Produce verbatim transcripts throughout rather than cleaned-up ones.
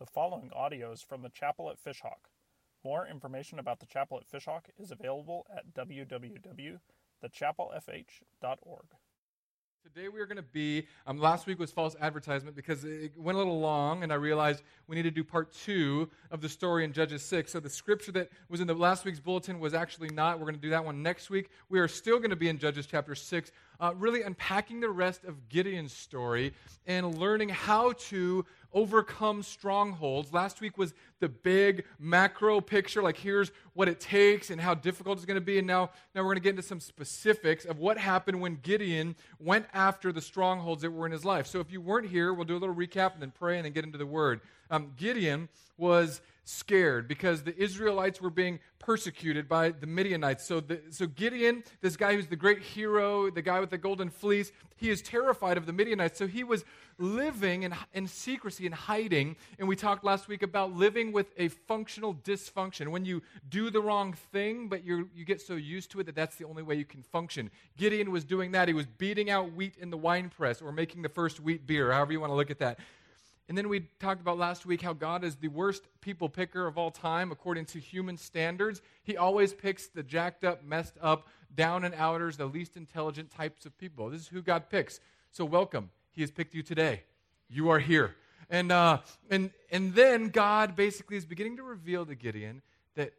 The following audio is from the Chapel at Fishhawk. More information about the Chapel at Fishhawk is available at w w w dot the chapel f h dot org. Today we are going to be, um, last week was false advertisement because it went a little long and I realized we need to do part two of the story in Judges six. So the scripture that was in the last week's bulletin was actually not. We're going to do that one next week. We are still going to be in Judges chapter six, uh, really unpacking the rest of Gideon's story and learning how to overcome strongholds. Last week was the big macro picture, like here's what it takes and how difficult it's going to be. And now, now we're going to get into some specifics of what happened when Gideon went after the strongholds that were in his life. So if you weren't here, we'll do a little recap and then pray and then get into the Word. Um, Gideon was scared because the Israelites were being persecuted by the Midianites. So, the, so Gideon, this guy who's the great hero, the guy with the golden fleece, he is terrified of the Midianites. So he was living in, in secrecy and hiding. And we talked last week about living with a functional dysfunction. When you do the wrong thing, but you you get so used to it that that's the only way you can function. Gideon was doing that. He was beating out wheat in the wine press or making the first wheat beer, however you want to look at that. And then we talked about last week how God is the worst people picker of all time according to human standards. He always picks the jacked up, messed up, down and outers, the least intelligent types of people. This is who God picks. So welcome. He has picked you today. You are here. And uh, and and then God basically is beginning to reveal to Gideon that,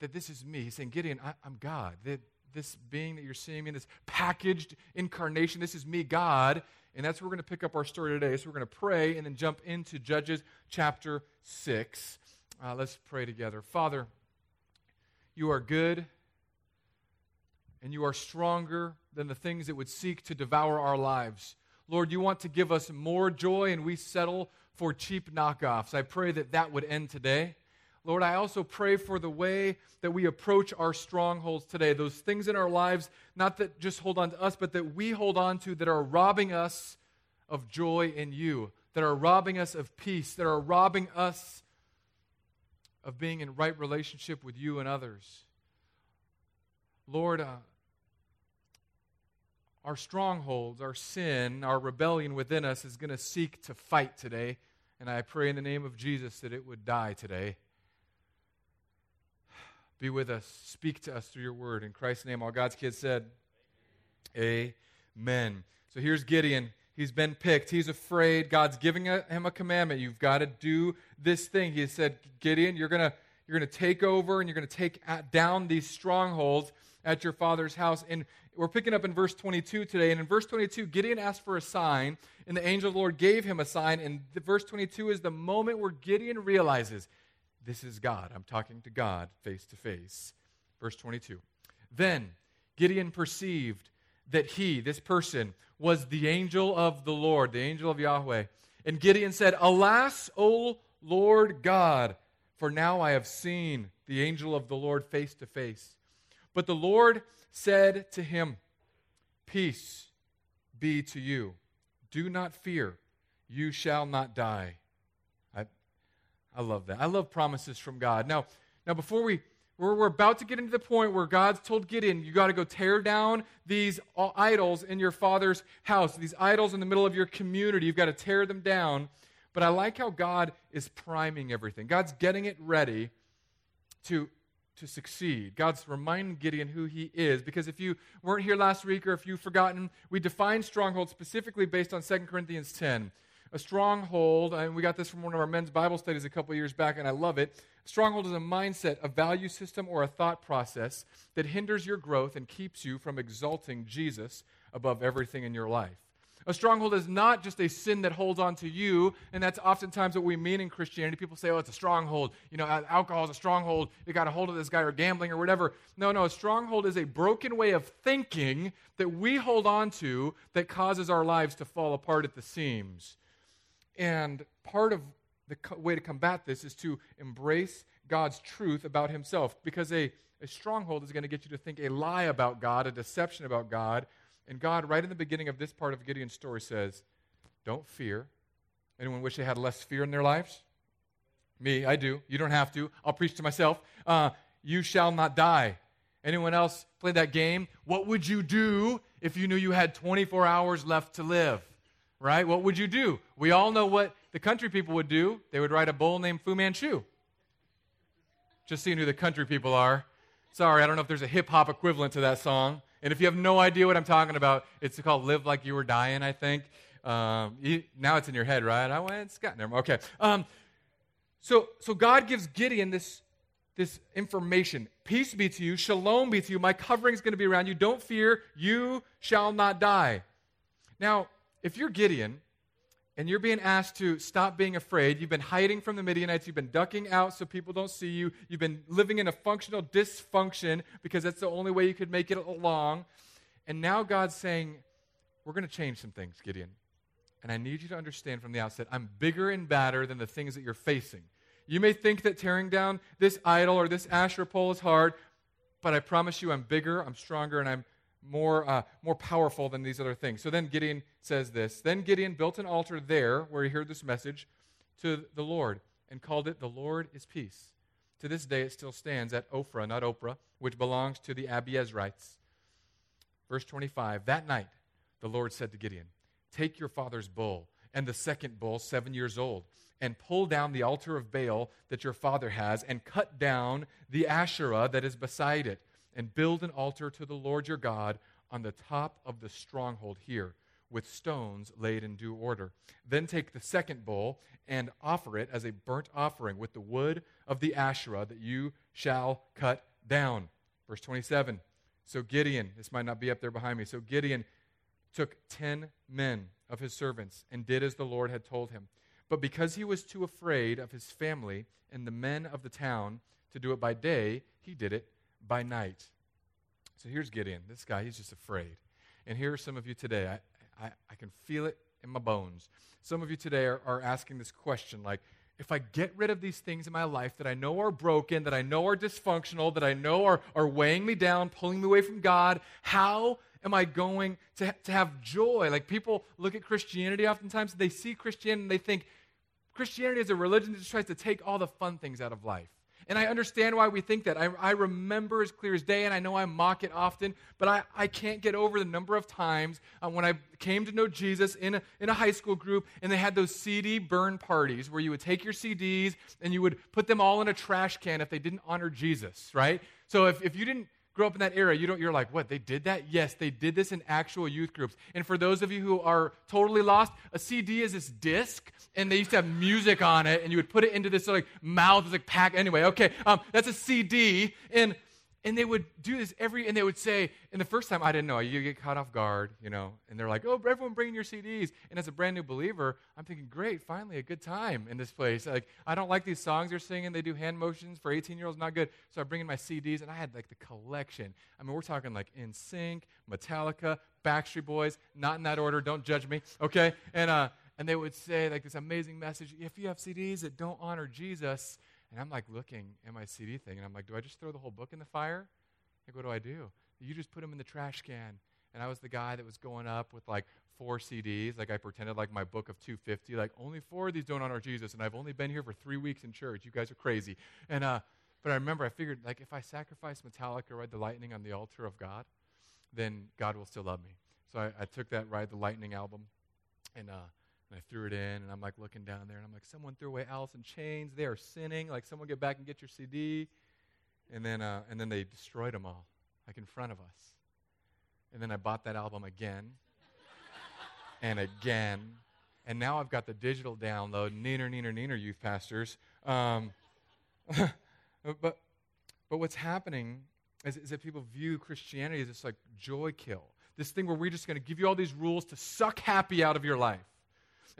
that this is me. He's saying, Gideon, I, I'm God. That this being that you're seeing me in this packaged incarnation, this is me, God. And that's where we're going to pick up our story today. So we're going to pray and then jump into Judges chapter six. Uh, let's pray together. Father, you are good, and you are stronger than the things that would seek to devour our lives. Lord, you want to give us more joy, and we settle for cheap knockoffs. I pray that that would end today. Lord, I also pray for the way that we approach our strongholds today, those things in our lives, not that just hold on to us, but that we hold on to that are robbing us of joy in you, that are robbing us of peace, that are robbing us of being in right relationship with you and others. Lord, uh, our strongholds, our sin, our rebellion within us is going to seek to fight today, and I pray in the name of Jesus that it would die today. Be with us. Speak to us through your word. In Christ's name, all God's kids said, Amen. Amen. So here's Gideon. He's been picked. He's afraid. God's giving a, him a commandment. You've got to do this thing. He said, Gideon, you're going to you're going to take over and you're going to take at, down these strongholds at your father's house. And we're picking up in verse twenty-two today. And in verse twenty-two, Gideon asked for a sign, and the angel of the Lord gave him a sign. And the verse twenty-two is the moment where Gideon realizes, this is God. I'm talking to God face to face. Verse twenty-two. Then Gideon perceived that he, this person, was the angel of the Lord, the angel of Yahweh. And Gideon said, Alas, O Lord God, for now I have seen the angel of the Lord face to face. But the Lord said to him, Peace be to you. Do not fear. You shall not die. I love that. I love promises from God. Now, now before we, we're, we're about to get into the point where God's told Gideon, you got to go tear down these idols in your father's house, these idols in the middle of your community. You've got to tear them down. But I like how God is priming everything. God's getting it ready to, to succeed. God's reminding Gideon who he is. Because if you weren't here last week or if you've forgotten, we define strongholds specifically based on Second Corinthians ten. A stronghold, and we got this from one of our men's Bible studies a couple years back, and I love it. A stronghold is a mindset, a value system, or a thought process that hinders your growth and keeps you from exalting Jesus above everything in your life. A stronghold is not just a sin that holds on to you, and that's oftentimes what we mean in Christianity. People say, oh, it's a stronghold. You know, alcohol is a stronghold. It got a hold of this guy, or gambling, or whatever. No, no, a stronghold is a broken way of thinking that we hold on to that causes our lives to fall apart at the seams. And part of the co- way to combat this is to embrace God's truth about himself, because a, a stronghold is going to get you to think a lie about God, a deception about God. And God, right in the beginning of this part of Gideon's story, says, don't fear. Anyone wish they had less fear in their lives? Me, I do. You don't have to. I'll preach to myself. Uh, you shall not die. Anyone else play that game? What would you do if you knew you had twenty-four hours left to live? Right? What would you do? We all know what the country people would do, they would write a bull named Fu Manchu. Just seeing who the country people are. Sorry, I don't know if there's a hip-hop equivalent to that song. And if you have no idea what I'm talking about, it's called Live Like You Were Dying, I think. Um, you, now it's in your head, right? I went, Scott, never mind. Okay. Um, so, so God gives Gideon this, this information. Peace be to you. Shalom be to you. My covering is going to be around you. Don't fear. You shall not die. Now, if you're Gideon and you're being asked to stop being afraid, you've been hiding from the Midianites, you've been ducking out so people don't see you, you've been living in a functional dysfunction because that's the only way you could make it along, and now God's saying, we're going to change some things, Gideon, and I need you to understand from the outset, I'm bigger and badder than the things that you're facing. You may think that tearing down this idol or this Asherah pole is hard, but I promise you I'm bigger, I'm stronger, and I'm more uh, more powerful than these other things. So then Gideon says this. Then Gideon built an altar there where he heard this message to the Lord and called it, The Lord is Peace. To this day it still stands at Ophrah, not Ophrah, which belongs to the Abiezrites. Verse twenty-five, that night the Lord said to Gideon, take your father's bull and the second bull seven years old and pull down the altar of Baal that your father has and cut down the Asherah that is beside it. And build an altar to the Lord your God on the top of the stronghold here, with stones laid in due order. Then take the second bull and offer it as a burnt offering with the wood of the Asherah that you shall cut down. Verse twenty-seven. So Gideon, this might not be up there behind me, so Gideon took ten men of his servants and did as the Lord had told him. But because he was too afraid of his family and the men of the town to do it by day, he did it by night. So here's Gideon. This guy, he's just afraid. And here are some of you today. I, I, I can feel it in my bones. Some of you today are, are asking this question, like, if I get rid of these things in my life that I know are broken, that I know are dysfunctional, that I know are, are weighing me down, pulling me away from God, how am I going to, to have joy? Like, people look at Christianity oftentimes, they see Christianity and they think, Christianity is a religion that just tries to take all the fun things out of life. And I understand why we think that. I, I remember as clear as day, and I know I mock it often, but I, I can't get over the number of times uh, when I came to know Jesus in a, in a high school group, and they had those C D burn parties where you would take your C Ds and you would put them all in a trash can if they didn't honor Jesus, right? So if, if you didn't grow up in that era, you don't, you're like, what, they did that? Yes, they did this in actual youth groups. And for those of you who are totally lost, a C D is this disc, and they used to have music on it, and you would put it into this like mouth, was like pack. Anyway, okay, um, that's a C D, and and they would do this every, and they would say, and the first time I didn't know, you get caught off guard, you know, and they're like, oh, everyone bringing your C Ds, and as a brand new believer, I'm thinking, great, finally a good time in this place. Like, I don't like these songs they're singing, they do hand motions for eighteen-year-olds, not good, so I bring in my C Ds, and I had like the collection. I mean, we're talking like N Sync, Metallica, Backstreet Boys, not in that order, don't judge me, okay, and uh, and they would say like this amazing message, if you have C Ds that don't honor Jesus. And I'm like looking at my C D thing, and I'm like, do I just throw the whole book in the fire? Like, what do I do? You just put them in the trash can. And I was the guy that was going up with like four C Ds. Like, I pretended like my book of two fifty, like only four of these don't honor Jesus, and I've only been here for three weeks in church. You guys are crazy. And uh, but I remember I figured, like, if I sacrifice Metallica, Ride the Lightning on the altar of God, then God will still love me. So I, I took that Ride the Lightning album, and uh, And I threw it in, and I'm, like, looking down there, and I'm like, someone threw away Alice in Chains. They are sinning. Like, someone get back and get your C D. And then uh, and then they destroyed them all, like, in front of us. And then I bought that album again and again. And now I've got the digital download, neener, neener, neener, youth pastors. Um, but but what's happening is, is that people view Christianity as this, like, joy kill, this thing where we're just going to give you all these rules to suck happy out of your life.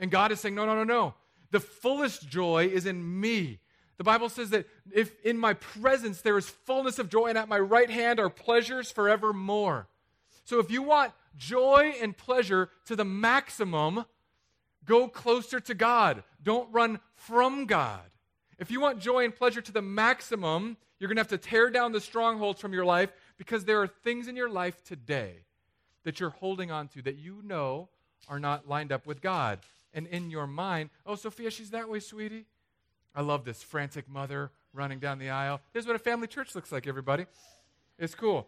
And God is saying, no, no, no, no. The fullest joy is in me. The Bible says that if in my presence there is fullness of joy, and at my right hand are pleasures forevermore. So if you want joy and pleasure to the maximum, go closer to God. Don't run from God. If you want joy and pleasure to the maximum, you're going to have to tear down the strongholds from your life, because there are things in your life today that you're holding on to that you know are not lined up with God. And in your mind, oh, Sophia, she's that way, sweetie. I love this frantic mother running down the aisle. Here's what a family church looks like, everybody. It's cool.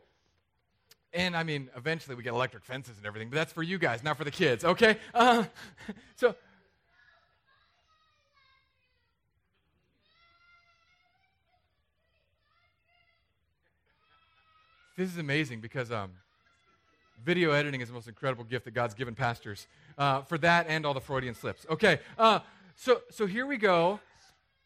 And, I mean, eventually we get electric fences and everything, but that's for you guys, not for the kids, okay? Uh, so This is amazing because um, video editing is the most incredible gift that God's given pastors uh, for that and all the Freudian slips. Okay, uh, so so here we go.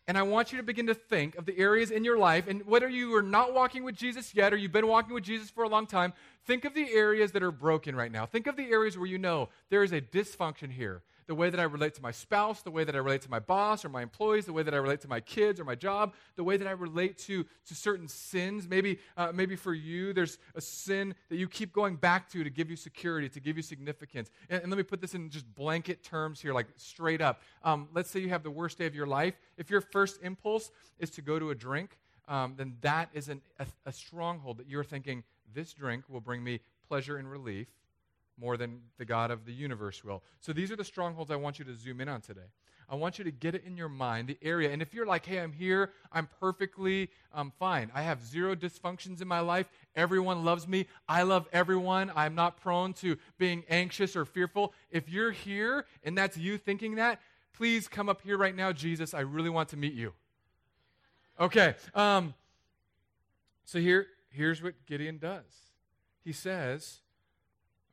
And I want you to begin to think of the areas in your life, and whether you are not walking with Jesus yet or you've been walking with Jesus for a long time, think of the areas that are broken right now. Think of the areas where you know there is a dysfunction here. The way that I relate to my spouse, the way that I relate to my boss or my employees, the way that I relate to my kids or my job, the way that I relate to, to certain sins. Maybe uh, maybe for you, there's a sin that you keep going back to to give you security, to give you significance. And, and let me put this in just blanket terms here, like straight up. Um, let's say you have the worst day of your life. If your first impulse is to go to a drink, um, then that is an, a, a stronghold that you're thinking, this drink will bring me pleasure and relief more than the God of the universe will. So these are the strongholds I want you to zoom in on today. I want you to get it in your mind, the area. And if you're like, hey, I'm here, I'm perfectly um, fine. I have zero dysfunctions in my life. Everyone loves me. I love everyone. I'm not prone to being anxious or fearful. If you're here and that's you thinking that, please come up here right now. Jesus, I really want to meet you. Okay. Um, so here, here's what Gideon does. He says,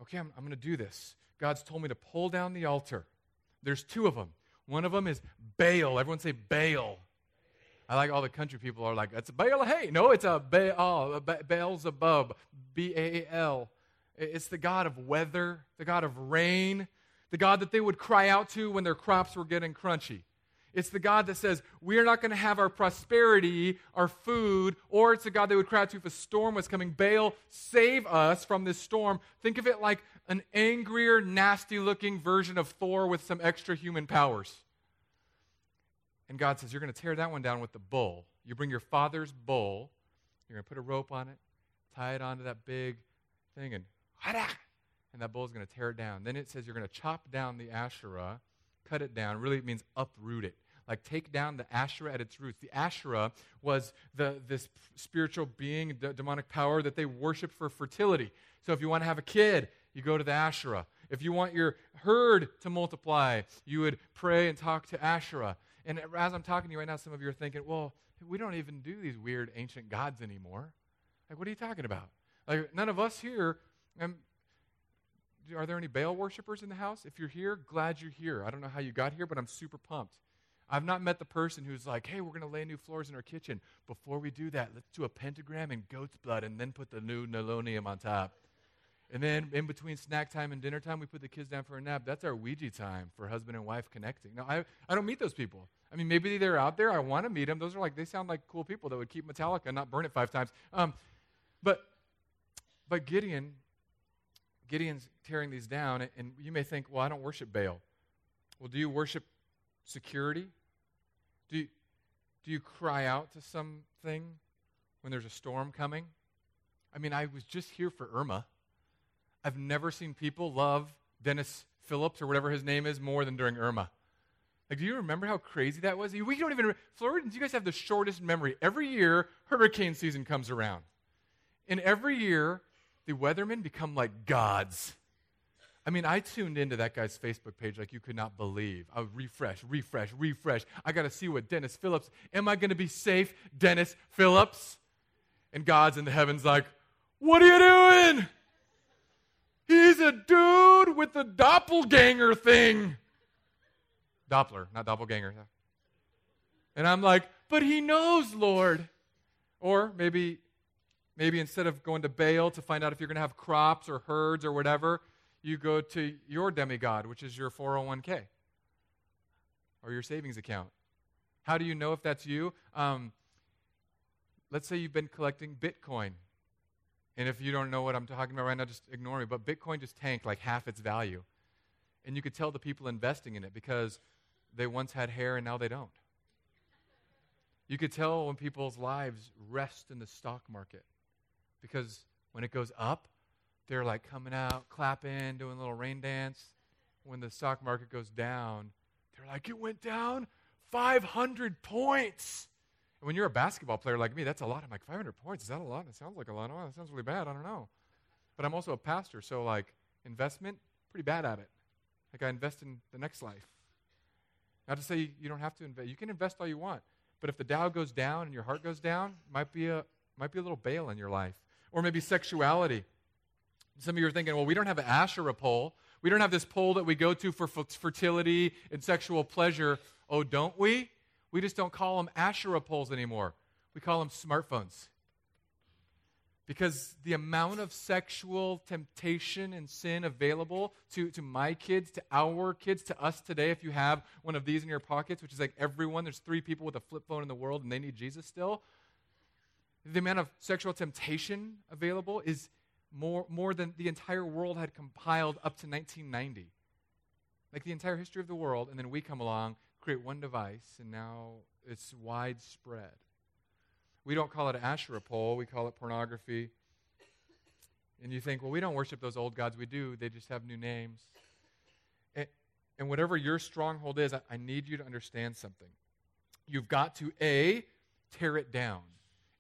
okay, I'm, I'm going to do this. God's told me to pull down the altar. There's two of them. One of them is Baal. Everyone say Baal. I like all the country people are like, it's a Baal, hey. No, it's a Baal, Beelzebub, B A A L. It's the God of weather, the God of rain, the God that they would cry out to when their crops were getting crunchy. It's the God that says, we're not going to have our prosperity, our food, or it's the God they would cry out to if a storm was coming. Baal, save us from this storm. Think of it like an angrier, nasty-looking version of Thor with some extra human powers. And God says, you're going to tear that one down with the bull. You bring your father's bull, you're going to put a rope on it, tie it onto that big thing, and, and that bull's going to tear it down. Then it says you're going to chop down the Asherah, cut it down. Really, it means uproot it. Like take down the Asherah at its roots. The Asherah was the this spiritual being, the demonic power that they worshiped for fertility. So if you want to have a kid, you go to the Asherah. If you want your herd to multiply, you would pray and talk to Asherah. And as I'm talking to you right now, some of you are thinking, well, we don't even do these weird ancient gods anymore. Like, what are you talking about? Like, none of us here... Um, Are there any Baal worshipers in the house? If you're here, glad you're here. I don't know how you got here, but I'm super pumped. I've not met the person who's like, hey, we're going to lay new floors in our kitchen. Before we do that, let's do a pentagram and goat's blood and then put the new nolonium on top. And then in between snack time and dinner time, we put the kids down for a nap. That's our Ouija time for husband and wife connecting. Now, I, I don't meet those people. I mean, maybe they're out there. I want to meet them. Those are like, they sound like cool people that would keep Metallica and not burn it five times. Um, but, but Gideon... Gideon's tearing these down, and you may think, well, I don't worship Baal. Well, do you worship security? Do you, do you cry out to something when there's a storm coming? I mean, I was just here for Irma. I've never seen people love Dennis Phillips or whatever his name is more than during Irma. Like, do you remember how crazy that was? We don't even, Floridians, you guys have the shortest memory. Every year, hurricane season comes around, and every year, the weathermen become like gods. I mean, I tuned into that guy's Facebook page like you could not believe. I would refresh, refresh, refresh. I got to see what Dennis Phillips, am I going to be safe, Dennis Phillips? And God's in the heavens like, what are you doing? He's a dude with the doppelganger thing. Doppler, not doppelganger. And I'm like, but he knows, Lord. Or maybe... Maybe instead of going to Baal to find out if you're going to have crops or herds or whatever, you go to your demigod, which is your four oh one k or your savings account. How do you know if that's you? Um, let's say you've been collecting Bitcoin. And if you don't know what I'm talking about right now, just ignore me. But Bitcoin just tanked like half its value. And you could tell the people investing in it because they once had hair and now they don't. You could tell when people's lives rest in the stock market. Because when it goes up, they're like coming out, clapping, doing a little rain dance. When the stock market goes down, they're like, it went down five hundred points. And when you're a basketball player like me, that's a lot. I'm like, five hundred points, is that a lot? It sounds like a lot. Oh, that sounds really bad. I don't know. But I'm also a pastor, so like investment, pretty bad at it. Like I invest in the next life. Not to say you, you don't have to invest. You can invest all you want. But if the Dow goes down and your heart goes down, might be a, might be a little Baal in your life. or maybe sexuality. Some of you are thinking, well, we don't have an Asherah pole. We don't have this pole that we go to for f- fertility and sexual pleasure. Oh, don't we? We just don't call them Asherah poles anymore. We call them smartphones. Because the amount of sexual temptation and sin available to, to my kids, to our kids, to us today, if you have one of these in your pockets, which is like everyone, there's three people with a flip phone in the world and they need Jesus still. The amount of sexual temptation available is more, more than the entire world had compiled up to nineteen ninety. Like the entire history of the world, and then we come along, create one device, and now it's widespread. We don't call it an Asherah pole. We call it pornography. And you think, well, we don't worship those old gods. We do. They just have new names. And, and whatever your stronghold is, I, I need you to understand something. You've got to, A, tear it down.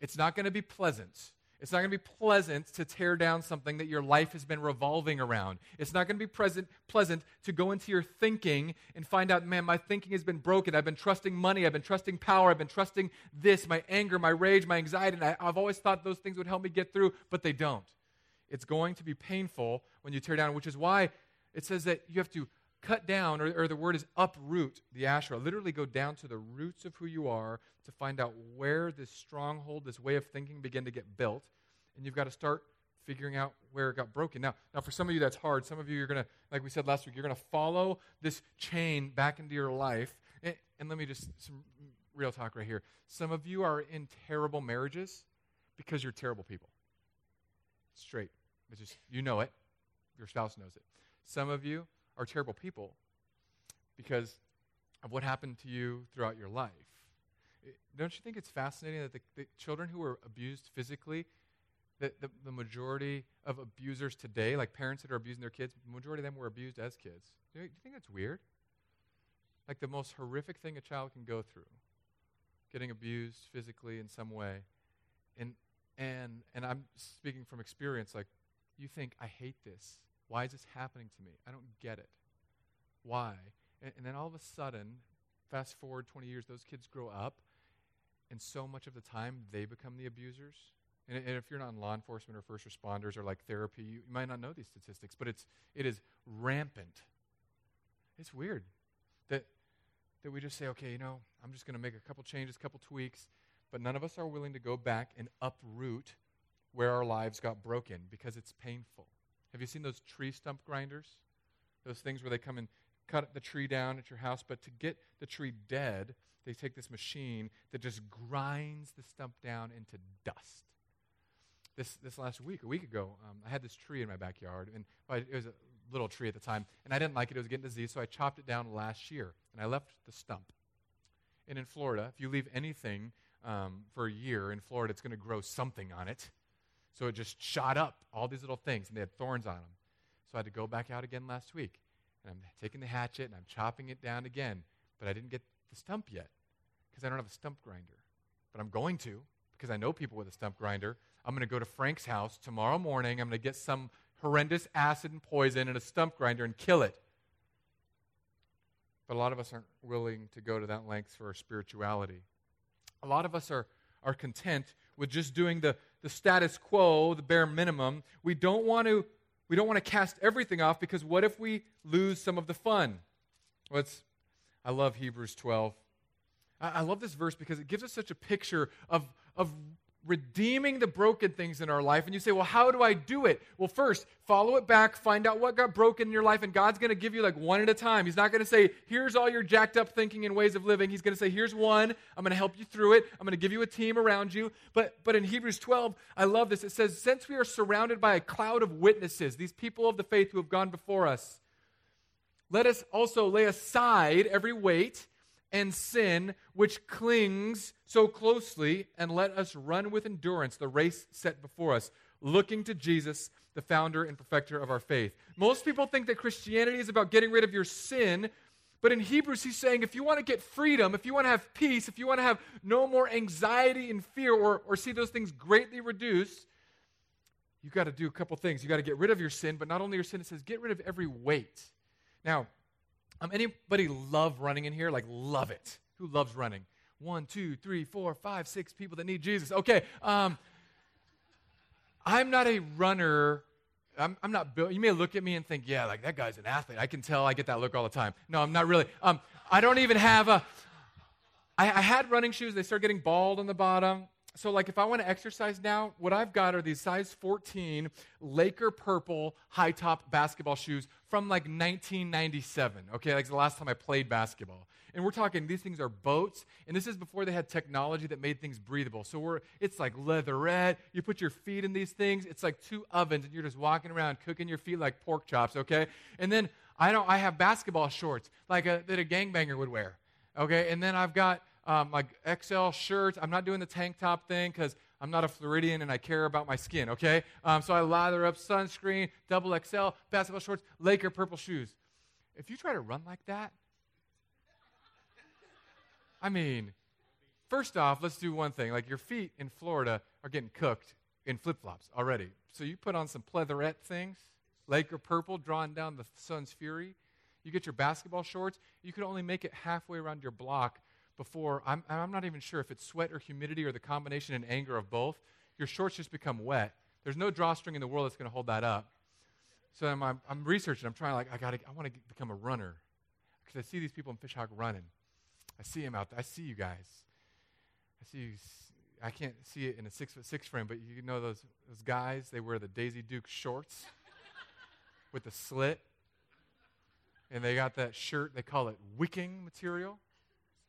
It's not going to be pleasant. It's not going to be pleasant to tear down something that your life has been revolving around. It's not going to be present, pleasant to go into your thinking and find out, man, my thinking has been broken. I've been trusting money. I've been trusting power. I've been trusting this, my anger, my rage, my anxiety. And I, I've always thought those things would help me get through, but they don't. It's going to be painful when you tear down, which is why it says that you have to cut down, or, or the word is uproot the Asherah. Literally go down to the roots of who you are to find out where this stronghold, this way of thinking began to get built. And you've got to start figuring out where it got broken. Now, now for some of you, that's hard. Some of you, you're going to, like we said last week, you're going to follow this chain back into your life. And, and let me just, some real talk right here. Some of you are in terrible marriages because you're terrible people. Straight. It's just, you know it. Your spouse knows it. Some of you are terrible people because of what happened to you throughout your life. It, don't you think it's fascinating that the, the children who were abused physically, that the, the majority of abusers today, like parents that are abusing their kids, the majority of them were abused as kids. Do you, do you think that's weird? Like the most horrific thing a child can go through, getting abused physically in some way. And and and I'm speaking from experience, like you think, I hate this. Why is this happening to me? I don't get it. Why? And, and then all of a sudden, fast forward twenty years, those kids grow up, and so much of the time, they become the abusers. And, and if you're not in law enforcement or first responders or like therapy, you, you might not know these statistics, but it's it is rampant. It's weird that that we just say, okay, you know, I'm just going to make a couple changes, couple tweaks, but none of us are willing to go back and uproot where our lives got broken because it's painful. Have you seen those tree stump grinders? Those things where they come and cut the tree down at your house, but to get the tree dead, they take this machine that just grinds the stump down into dust. This this last week, a week ago, um, I had this tree in my backyard, and well, it was a little tree at the time, and I didn't like it. It was getting diseased, so I chopped it down last year, and I left the stump. And in Florida, if you leave anything um, for a year in Florida, it's going to grow something on it. So it just shot up, all these little things, and they had thorns on them. So I had to go back out again last week. And I'm taking the hatchet, and I'm chopping it down again. But I didn't get the stump yet because I don't have a stump grinder. But I'm going to because I know people with a stump grinder. I'm going to go to Frank's house tomorrow morning. I'm going to get some horrendous acid and poison and a stump grinder and kill it. But a lot of us aren't willing to go to that length for our spirituality. A lot of us are, are content with just doing the the status quo, the bare minimum. We don't want to we don't want to cast everything off because what if we lose some of the fun? Well, it's, I love Hebrews twelve. I, I love this verse because it gives us such a picture of, of redeeming the broken things in our life. And you say, well, how do I do it? Well, first, follow it back, find out what got broken in your life, and God's going to give you like one at a time. He's not going to say, here's all your jacked up thinking and ways of living. He's going to say, here's one. I'm going to help you through it. I'm going to give you a team around you. But but in Hebrews twelve, I love this. It says, since we are surrounded by a cloud of witnesses, these people of the faith who have gone before us, let us also lay aside every weight and sin which clings so closely, and let us run with endurance the race set before us, looking to Jesus, the founder and perfecter of our faith. Most people think that Christianity is about getting rid of your sin, but in Hebrews he's saying if you want to get freedom, if you want to have peace, if you want to have no more anxiety and fear or, or see those things greatly reduced, you've got to do a couple things. You've got to get rid of your sin, but not only your sin, it says get rid of every weight. Now, Um, anybody love running in here? Like, love it. Who loves running? One, two, three, four, five, six people that need Jesus. Okay. Um, I'm not a runner. I'm, I'm not built. You may look at me and think, yeah, like that guy's an athlete. I can tell. I get that look all the time. No, I'm not really. Um, I don't even have a. I, I had running shoes. They started getting bald on the bottom. So, like, if I want to exercise now, what I've got are these size fourteen Laker purple high-top basketball shoes from, like, nineteen ninety-seven, okay? Like, the last time I played basketball. And we're talking, these things are boats, and this is before they had technology that made things breathable. So we're it's like leatherette. You put your feet in these things. It's like two ovens, and you're just walking around cooking your feet like pork chops, okay? And then I don't. I have basketball shorts like a, that a gangbanger would wear, okay? And then I've got... Um, like X L shirts. I'm not doing the tank top thing because I'm not a Floridian and I care about my skin, okay? Um, so I lather up sunscreen, double X L, basketball shorts, Laker purple shoes. If you try to run like that, I mean, first off, let's do one thing. Like your feet in Florida are getting cooked in flip-flops already. So you put on some pleatherette things, Laker purple, drawing down the sun's fury. You get your basketball shorts. You could only make it halfway around your block before, I'm, I'm not even sure if it's sweat or humidity or the combination and anger of both, your shorts just become wet. There's no drawstring in the world that's going to hold that up. So I'm, I'm, I'm researching. I'm trying, like, I gotta, I want to become a runner because I see these people in Fishhawk running. I see them out there. I see you guys. I see you. I can't see it in a six-foot-six frame, but you know those, those guys, they wear the Daisy Duke shorts with the slit, and they got that shirt. They call it wicking material.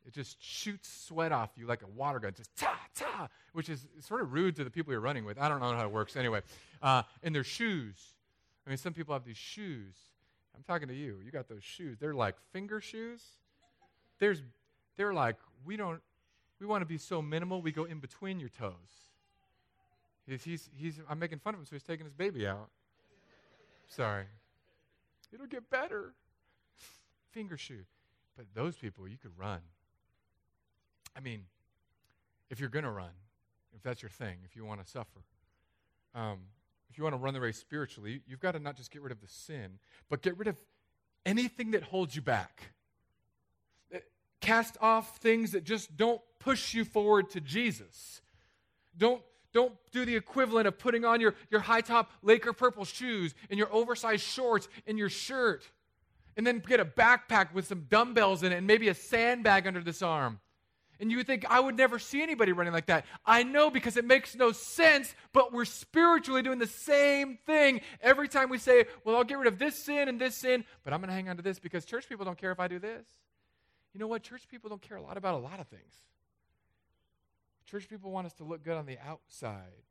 It just shoots sweat off you like a water gun, just ta, ta, which is sort of rude to the people you're running with. I don't know how it works anyway. Uh, and their shoes. I mean, some people have these shoes. I'm talking to you. You got those shoes. They're like finger shoes. There's, they're like, we don't, we want to be so minimal, we go in between your toes. He's, he's, he's, I'm making fun of him, so he's taking his baby out. Sorry. It'll get better. Finger shoe. But those people, you could run. I mean, if you're going to run, if that's your thing, if you want to suffer, um, if you want to run the race spiritually, you've got to not just get rid of the sin, but get rid of anything that holds you back. Cast off things that just don't push you forward to Jesus. Don't Don't do the equivalent of putting on your, your high-top Laker purple shoes and your oversized shorts and your shirt and then get a backpack with some dumbbells in it and maybe a sandbag under this arm. And you would think, I would never see anybody running like that. I know because it makes no sense, but we're spiritually doing the same thing every time we say, well, I'll get rid of this sin and this sin, but I'm going to hang on to this because church people don't care if I do this. You know what? Church people don't care a lot about a lot of things. Church people want us to look good on the outside.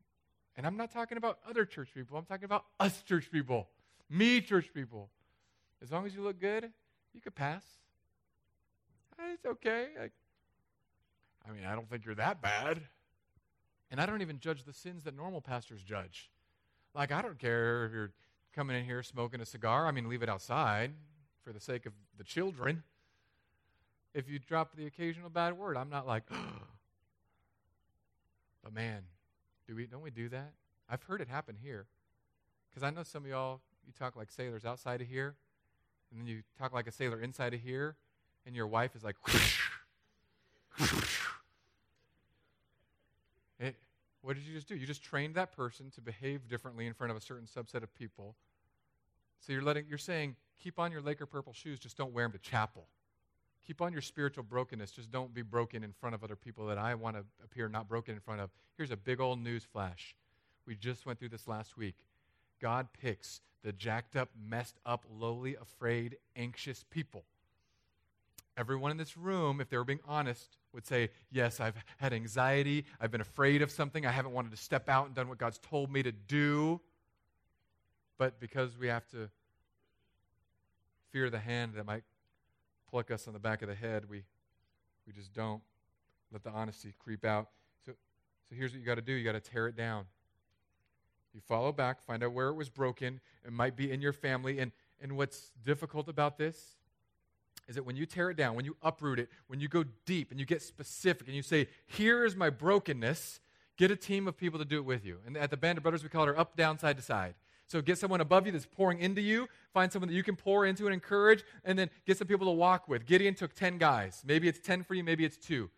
And I'm not talking about other church people. I'm talking about us church people, me church people. As long as you look good, you could pass. It's okay. Like, I mean, I don't think you're that bad. And I don't even judge the sins that normal pastors judge. Like, I don't care if you're coming in here smoking a cigar. I mean, leave it outside for the sake of the children. If you drop the occasional bad word, I'm not like, but man, do we, don't we do that? I've heard it happen here. Because I know some of y'all, you talk like sailors outside of here, and then you talk like a sailor inside of here, and your wife is like, It, what did you just do? You just trained that person to behave differently in front of a certain subset of people. So you're letting, you're saying, keep on your Laker purple shoes, just don't wear them to chapel. Keep on your spiritual brokenness, just don't be broken in front of other people that I want to appear not broken in front of. Here's a big old news flash. We just went through this last week. God picks the jacked up, messed up, lowly, afraid, anxious people. Everyone in this room, if they were being honest, would say, yes, I've had anxiety, I've been afraid of something, I haven't wanted to step out and done what God's told me to do. But because we have to fear the hand that might pluck us on the back of the head, we we just don't let the honesty creep out. So, so here's what you got to do. You got to tear it down. You follow back, find out where it was broken. It might be in your family. And, and what's difficult about this is that when you tear it down, when you uproot it, when you go deep and you get specific and you say, here is my brokenness, get a team of people to do it with you. And at the Band of Brothers, we call it our up, down, side to side. So get someone above you that's pouring into you, find someone that you can pour into and encourage, and then get some people to walk with. Gideon took ten guys. Maybe it's ten for you, maybe it's two.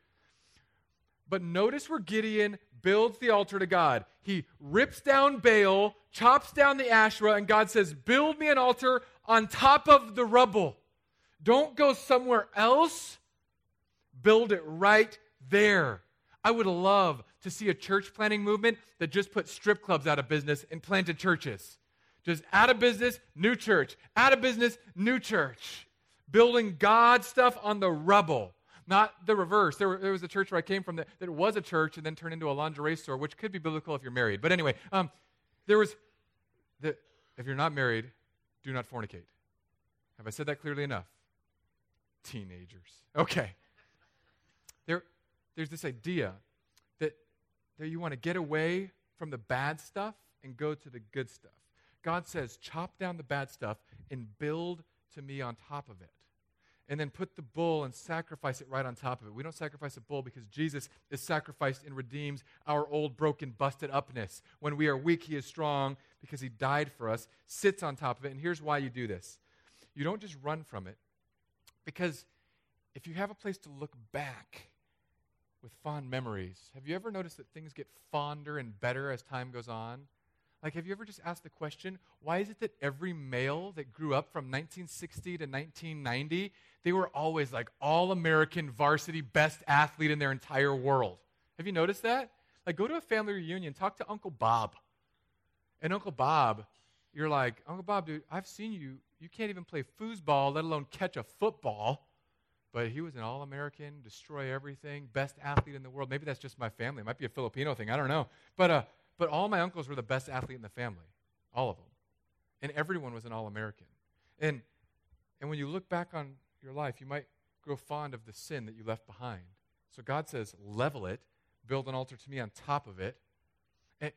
But notice where Gideon builds the altar to God. He rips down Baal, chops down the Asherah, and God says, build me an altar on top of the rubble. Don't go somewhere else. Build it right there. I would love to see a church planting movement that just put strip clubs out of business and planted churches. Just out of business, new church. Out of business, new church. Building God stuff on the rubble. Not the reverse. There, were, there was a church where I came from that, that was a church and then turned into a lingerie store, which could be biblical if you're married. But anyway, um, there was, the, if you're not married, do not fornicate. Have I said that clearly enough? Teenagers. Okay. There, there's this idea that, that you want to get away from the bad stuff and go to the good stuff. God says, chop down the bad stuff and build to me on top of it. And then put the bull and sacrifice it right on top of it. We don't sacrifice a bull because Jesus is sacrificed and redeems our old, broken, busted upness. When we are weak, he is strong because he died for us, sits on top of it. And here's why you do this. You don't just run from it, because if you have a place to look back with fond memories, have you ever noticed that things get fonder and better as time goes on? Like, have you ever just asked the question, why is it that every male that grew up from nineteen sixty to nineteen ninety, they were always like all-American varsity best athlete in their entire world? Have you noticed that? Like, go to a family reunion, talk to Uncle Bob. And Uncle Bob, you're like, Uncle Bob, dude, I've seen you. You can't even play foosball, let alone catch a football. But he was an all-American, destroy everything, best athlete in the world. Maybe that's just my family. It might be a Filipino thing. I don't know. But, uh, But all my uncles were the best athlete in the family, all of them. And everyone was an all-American. And and when you look back on your life, you might grow fond of the sin that you left behind. So God says, level it, build an altar to me on top of it. And,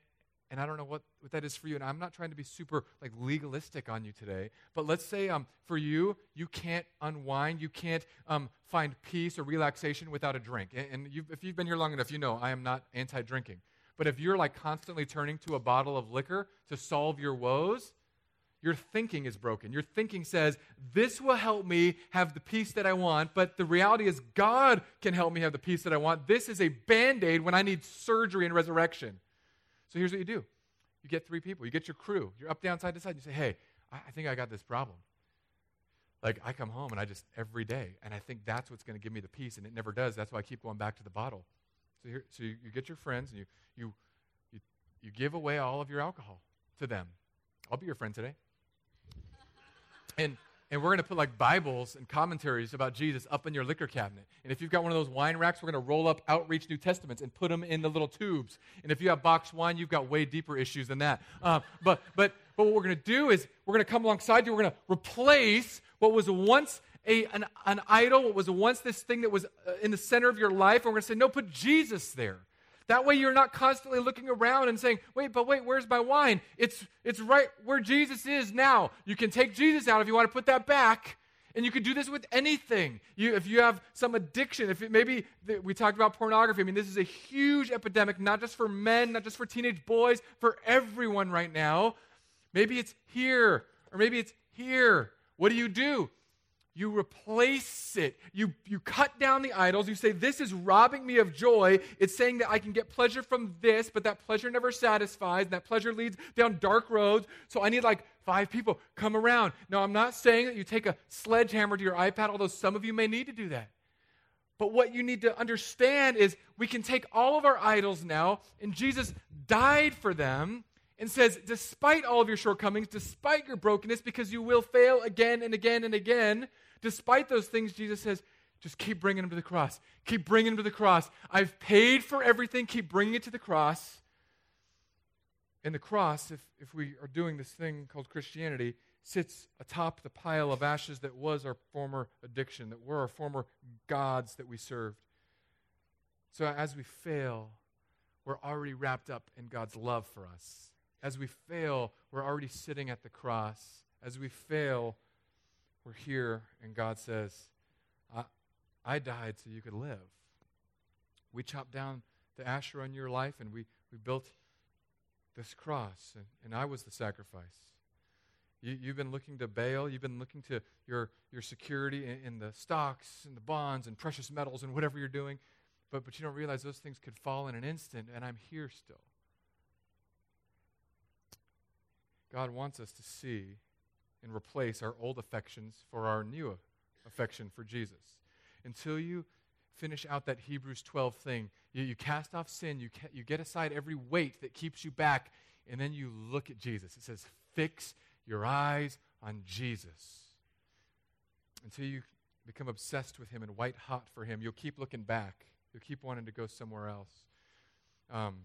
and I don't know what, what that is for you, and I'm not trying to be super like legalistic on you today, but let's say um, for you, you can't unwind, you can't um, find peace or relaxation without a drink. And, and you've, if you've been here long enough, you know I am not anti-drinking. But if you're like constantly turning to a bottle of liquor to solve your woes, your thinking is broken. Your thinking says, this will help me have the peace that I want, but the reality is God can help me have the peace that I want. This is a Band-Aid when I need surgery and resurrection. So here's what you do. You get three people. You get your crew. You're up, down, side to side. You say, hey, I think I got this problem. Like, I come home and I just, every day, and I think that's what's going to give me the peace, and it never does. That's why I keep going back to the bottle. So, here, so you, you get your friends and you, you you you give away all of your alcohol to them. I'll be your friend today. and and we're going to put like Bibles and commentaries about Jesus up in your liquor cabinet. And if you've got one of those wine racks, we're going to roll up Outreach New Testaments and put them in the little tubes. And if you have boxed wine, you've got way deeper issues than that. Uh, but but but what we're going to do is we're going to come alongside you. We're going to replace what was once A, an, an idol, what was once this thing that was in the center of your life, and we're going to say, no, put Jesus there. That way you're not constantly looking around and saying, wait, but wait, where's my wine? It's it's right where Jesus is now. You can take Jesus out if you want to put that back, and you can do this with anything. You, if you have some addiction, if it, maybe th- we talked about pornography. I mean, this is a huge epidemic, not just for men, not just for teenage boys, for everyone right now. Maybe it's here, or maybe it's here. What do you do? You replace it. You, you cut down the idols. You say, this is robbing me of joy. It's saying that I can get pleasure from this, but that pleasure never satisfies. And that pleasure leads down dark roads. So I need like five people. Come around. Now, I'm not saying that you take a sledgehammer to your iPad, although some of you may need to do that. But what you need to understand is we can take all of our idols now, and Jesus died for them, and says, despite all of your shortcomings, despite your brokenness, because you will fail again and again and again, despite those things, Jesus says, just keep bringing him to the cross. Keep bringing him to the cross. I've paid for everything. Keep bringing it to the cross. And the cross, if, if we are doing this thing called Christianity, sits atop the pile of ashes that was our former addiction, that were our former gods that we served. So as we fail, we're already wrapped up in God's love for us. As we fail, we're already sitting at the cross. As we fail, we're here, and God says, I, I died so you could live. We chopped down the Asherah in your life, and we, we built this cross, and, and I was the sacrifice. You, you've been looking to Baal. You've been looking to your, your security in, in the stocks and the bonds and precious metals and whatever you're doing. But but you don't realize those things could fall in an instant, and I'm here still. God wants us to see and replace our old affections for our new affection for Jesus. Until you finish out that Hebrews twelve thing, you, you cast off sin, you, ca- you get aside every weight that keeps you back, and then you look at Jesus. It says, fix your eyes on Jesus. Until you become obsessed with him and white hot for him, you'll keep looking back. You'll keep wanting to go somewhere else. Um,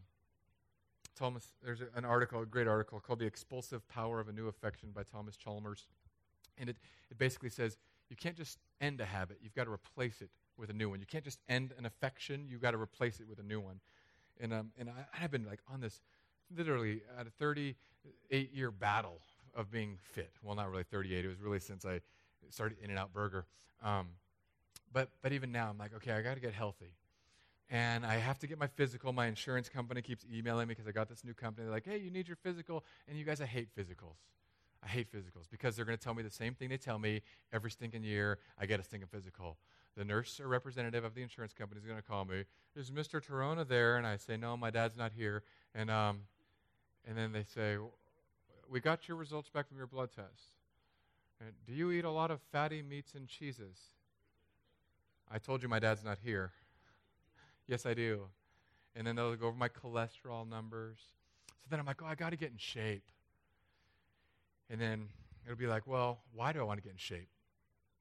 Thomas, there's a, an article, a great article called The Expulsive Power of a New Affection by Thomas Chalmers. And it, it basically says, you can't just end a habit. You've got to replace it with a new one. You can't just end an affection. You've got to replace it with a new one. And um, and I, I've been like on this literally at a thirty-eight-year battle of being fit. Well, not really thirty-eight. It was really since I started In-N-Out Burger. Um, but but even now, I'm like, okay, I got to get healthy. And I have to get my physical. My insurance company keeps emailing me because I got this new company. They're like, hey, you need your physical. And you guys, I hate physicals. I hate physicals because they're going to tell me the same thing they tell me every stinking year. I get a stinking physical. The nurse or representative of the insurance company is going to call me. Is Mister Torona there? And I say, no, my dad's not here. And um, and then they say, we got your results back from your blood test. And do you eat a lot of fatty meats and cheeses? I told you my dad's not here. Yes, I do. And then they'll go over my cholesterol numbers. So then I'm like, oh, I got to get in shape. And then it'll be like, well, why do I want to get in shape?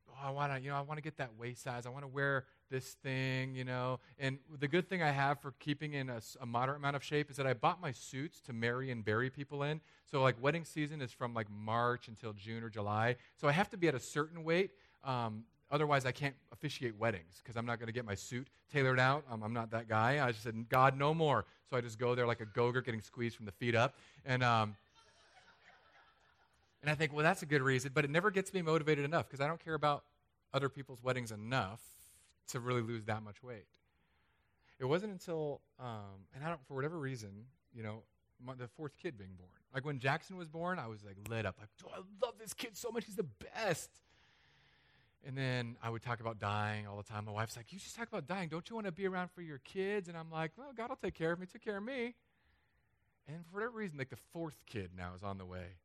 Oh, I want to, you know, I want to get that waist size. I want to wear this thing, you know. And the good thing I have for keeping in a, a moderate amount of shape is that I bought my suits to marry and bury people in. So, like, wedding season is from, like, March until June or July. So I have to be at a certain weight. Um, otherwise, I can't officiate weddings because I'm not going to get my suit tailored out. Um, I'm not that guy. I just said, God, no more. So I just go there like a go-gurt getting squeezed from the feet up. And, um, And I think, well, that's a good reason, but it never gets me motivated enough because I don't care about other people's weddings enough to really lose that much weight. It wasn't until, um, and I don't, for whatever reason, you know, my, the fourth kid being born. Like when Jackson was born, I was like lit up. Like, oh, I love this kid so much. He's the best. And then I would talk about dying all the time. My wife's like, you just talk about dying. Don't you want to be around for your kids? And I'm like, well, God will take care of me. Take care of me. And for whatever reason, like the fourth kid now is on the way.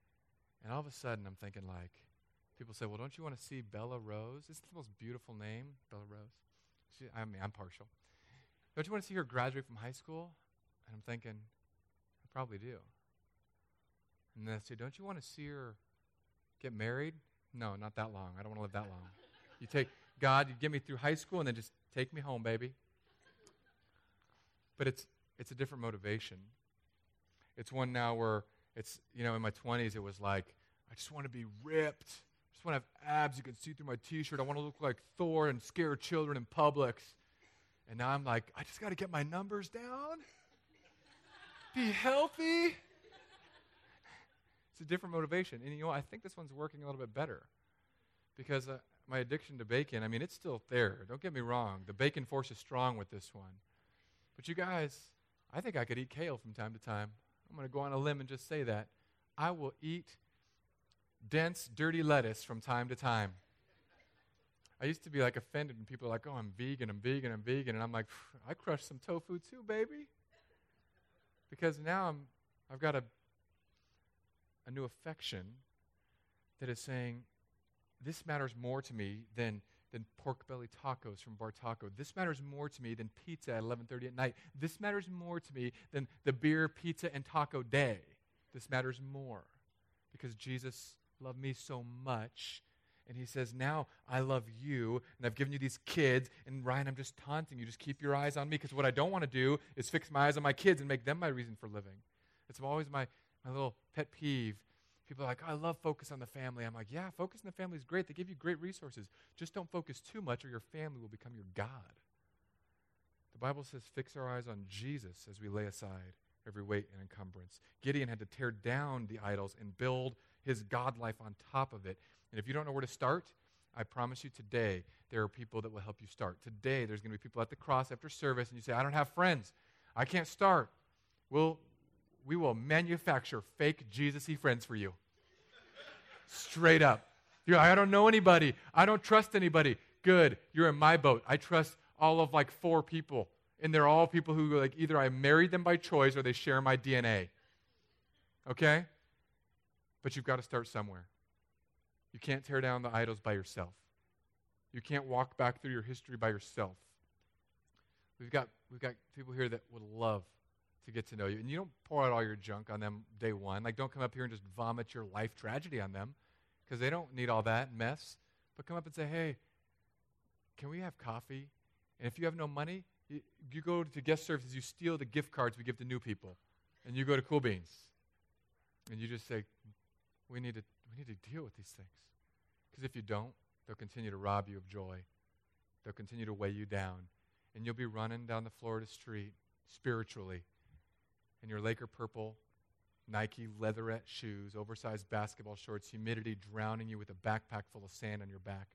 And all of a sudden, I'm thinking like, people say, well, don't you want to see Bella Rose? It's the most beautiful name, Bella Rose. She, I mean, I'm partial. Don't you want to see her graduate from high school? And I'm thinking, I probably do. And then I say, don't you want to see her get married? No, not that long. I don't want to live that long. You take, God, you get me through high school and then just take me home, baby. But it's it's a different motivation. It's one now where it's, you know, in my twenties, it was like, I just want to be ripped. I just want to have abs. You can see through my T-shirt. I want to look like Thor and scare children in Publix. And now I'm like, I just got to get my numbers down. Be healthy. It's a different motivation. And, you know, I think this one's working a little bit better because uh, my addiction to bacon, I mean, it's still there. Don't get me wrong. The bacon force is strong with this one. But you guys, I think I could eat kale from time to time. I'm going to go on a limb and just say that. I will eat dense, dirty lettuce from time to time. I used to be like offended when people are like, oh, I'm vegan, I'm vegan, I'm vegan. And I'm like, I crushed some tofu too, baby. Because now I'm, I've got a, a new affection that is saying, this matters more to me than than pork belly tacos from Bartaco. This matters more to me than pizza at eleven thirty at night. This matters more to me than the beer, pizza, and taco day. This matters more because Jesus loved me so much. And he says, now I love you, and I've given you these kids, and Ryan, I'm just taunting you. Just keep your eyes on me because what I don't want to do is fix my eyes on my kids and make them my reason for living. It's always my, my little pet peeve. People are like, oh, I love Focus on the Family. I'm like, yeah, Focus on the Family is great. They give you great resources. Just don't focus too much or your family will become your God. The Bible says fix our eyes on Jesus as we lay aside every weight and encumbrance. Gideon had to tear down the idols and build his God life on top of it. And if you don't know where to start, I promise you today there are people that will help you start. Today there's going to be people at the cross after service and you say, I don't have friends. I can't start. Well, we will manufacture fake Jesus-y friends for you. Straight up. You're like, I don't know anybody. I don't trust anybody. Good. You're in my boat. I trust all of like four people. and they're all people who, like, either I married them by choice or they share my D N A. Okay? But you've got to start somewhere. You can't tear down the idols by yourself. You can't walk back through your history by yourself. We've got we've got people here that would love to get to know you. And you don't pour out all your junk on them day one. Like, don't come up here and just vomit your life tragedy on them, because they don't need all that mess. But come up and say, hey, can we have coffee? And if you have no money, you, you go to guest services, you steal the gift cards we give to new people, and you go to Cool Beans. And you just say, we need to we need to deal with these things. Because if you don't, they'll continue to rob you of joy. They'll continue to weigh you down. And you'll be running down the Florida street spiritually in your Laker purple, Nike leatherette shoes, oversized basketball shorts, humidity drowning you with a backpack full of sand on your back.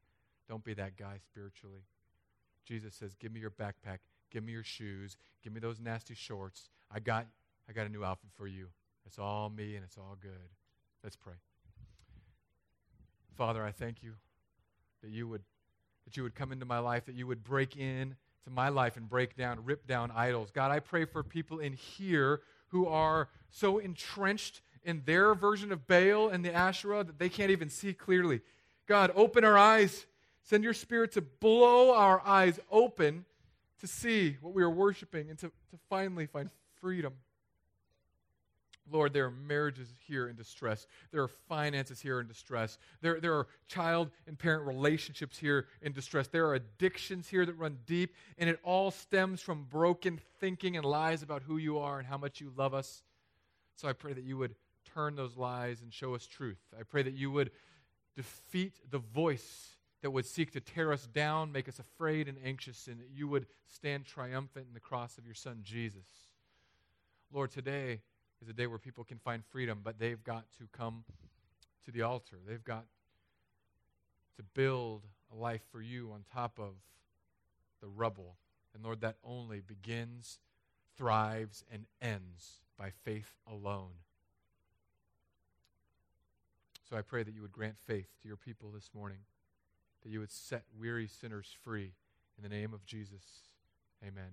Don't be that guy spiritually. Jesus says, give me your backpack. Give me your shoes. Give me those nasty shorts. I got, I got a new outfit for you. It's all me and it's all good. Let's pray. Father, I thank you that you would that you would come into my life, that you would break in to my life and break down, rip down idols. God, I pray for people in here who are so entrenched in their version of Baal and the Asherah that they can't even see clearly. God, open our eyes. Send your Spirit to blow our eyes open to see what we are worshiping and to, to finally find freedom. Lord, there are marriages here in distress. There are finances here in distress. There, there are child and parent relationships here in distress. There are addictions here that run deep, and it all stems from broken thinking and lies about who you are and how much you love us. So I pray that you would turn those lies and show us truth. I pray that you would defeat the voice that would seek to tear us down, make us afraid and anxious, and that you would stand triumphant in the cross of your Son, Jesus. Lord, today is a day where people can find freedom, but they've got to come to the altar. They've got to build a life for you on top of the rubble. And Lord, that only begins, thrives, and ends by faith alone. So I pray that you would grant faith to your people this morning, that you would set weary sinners free. In the name of Jesus, amen.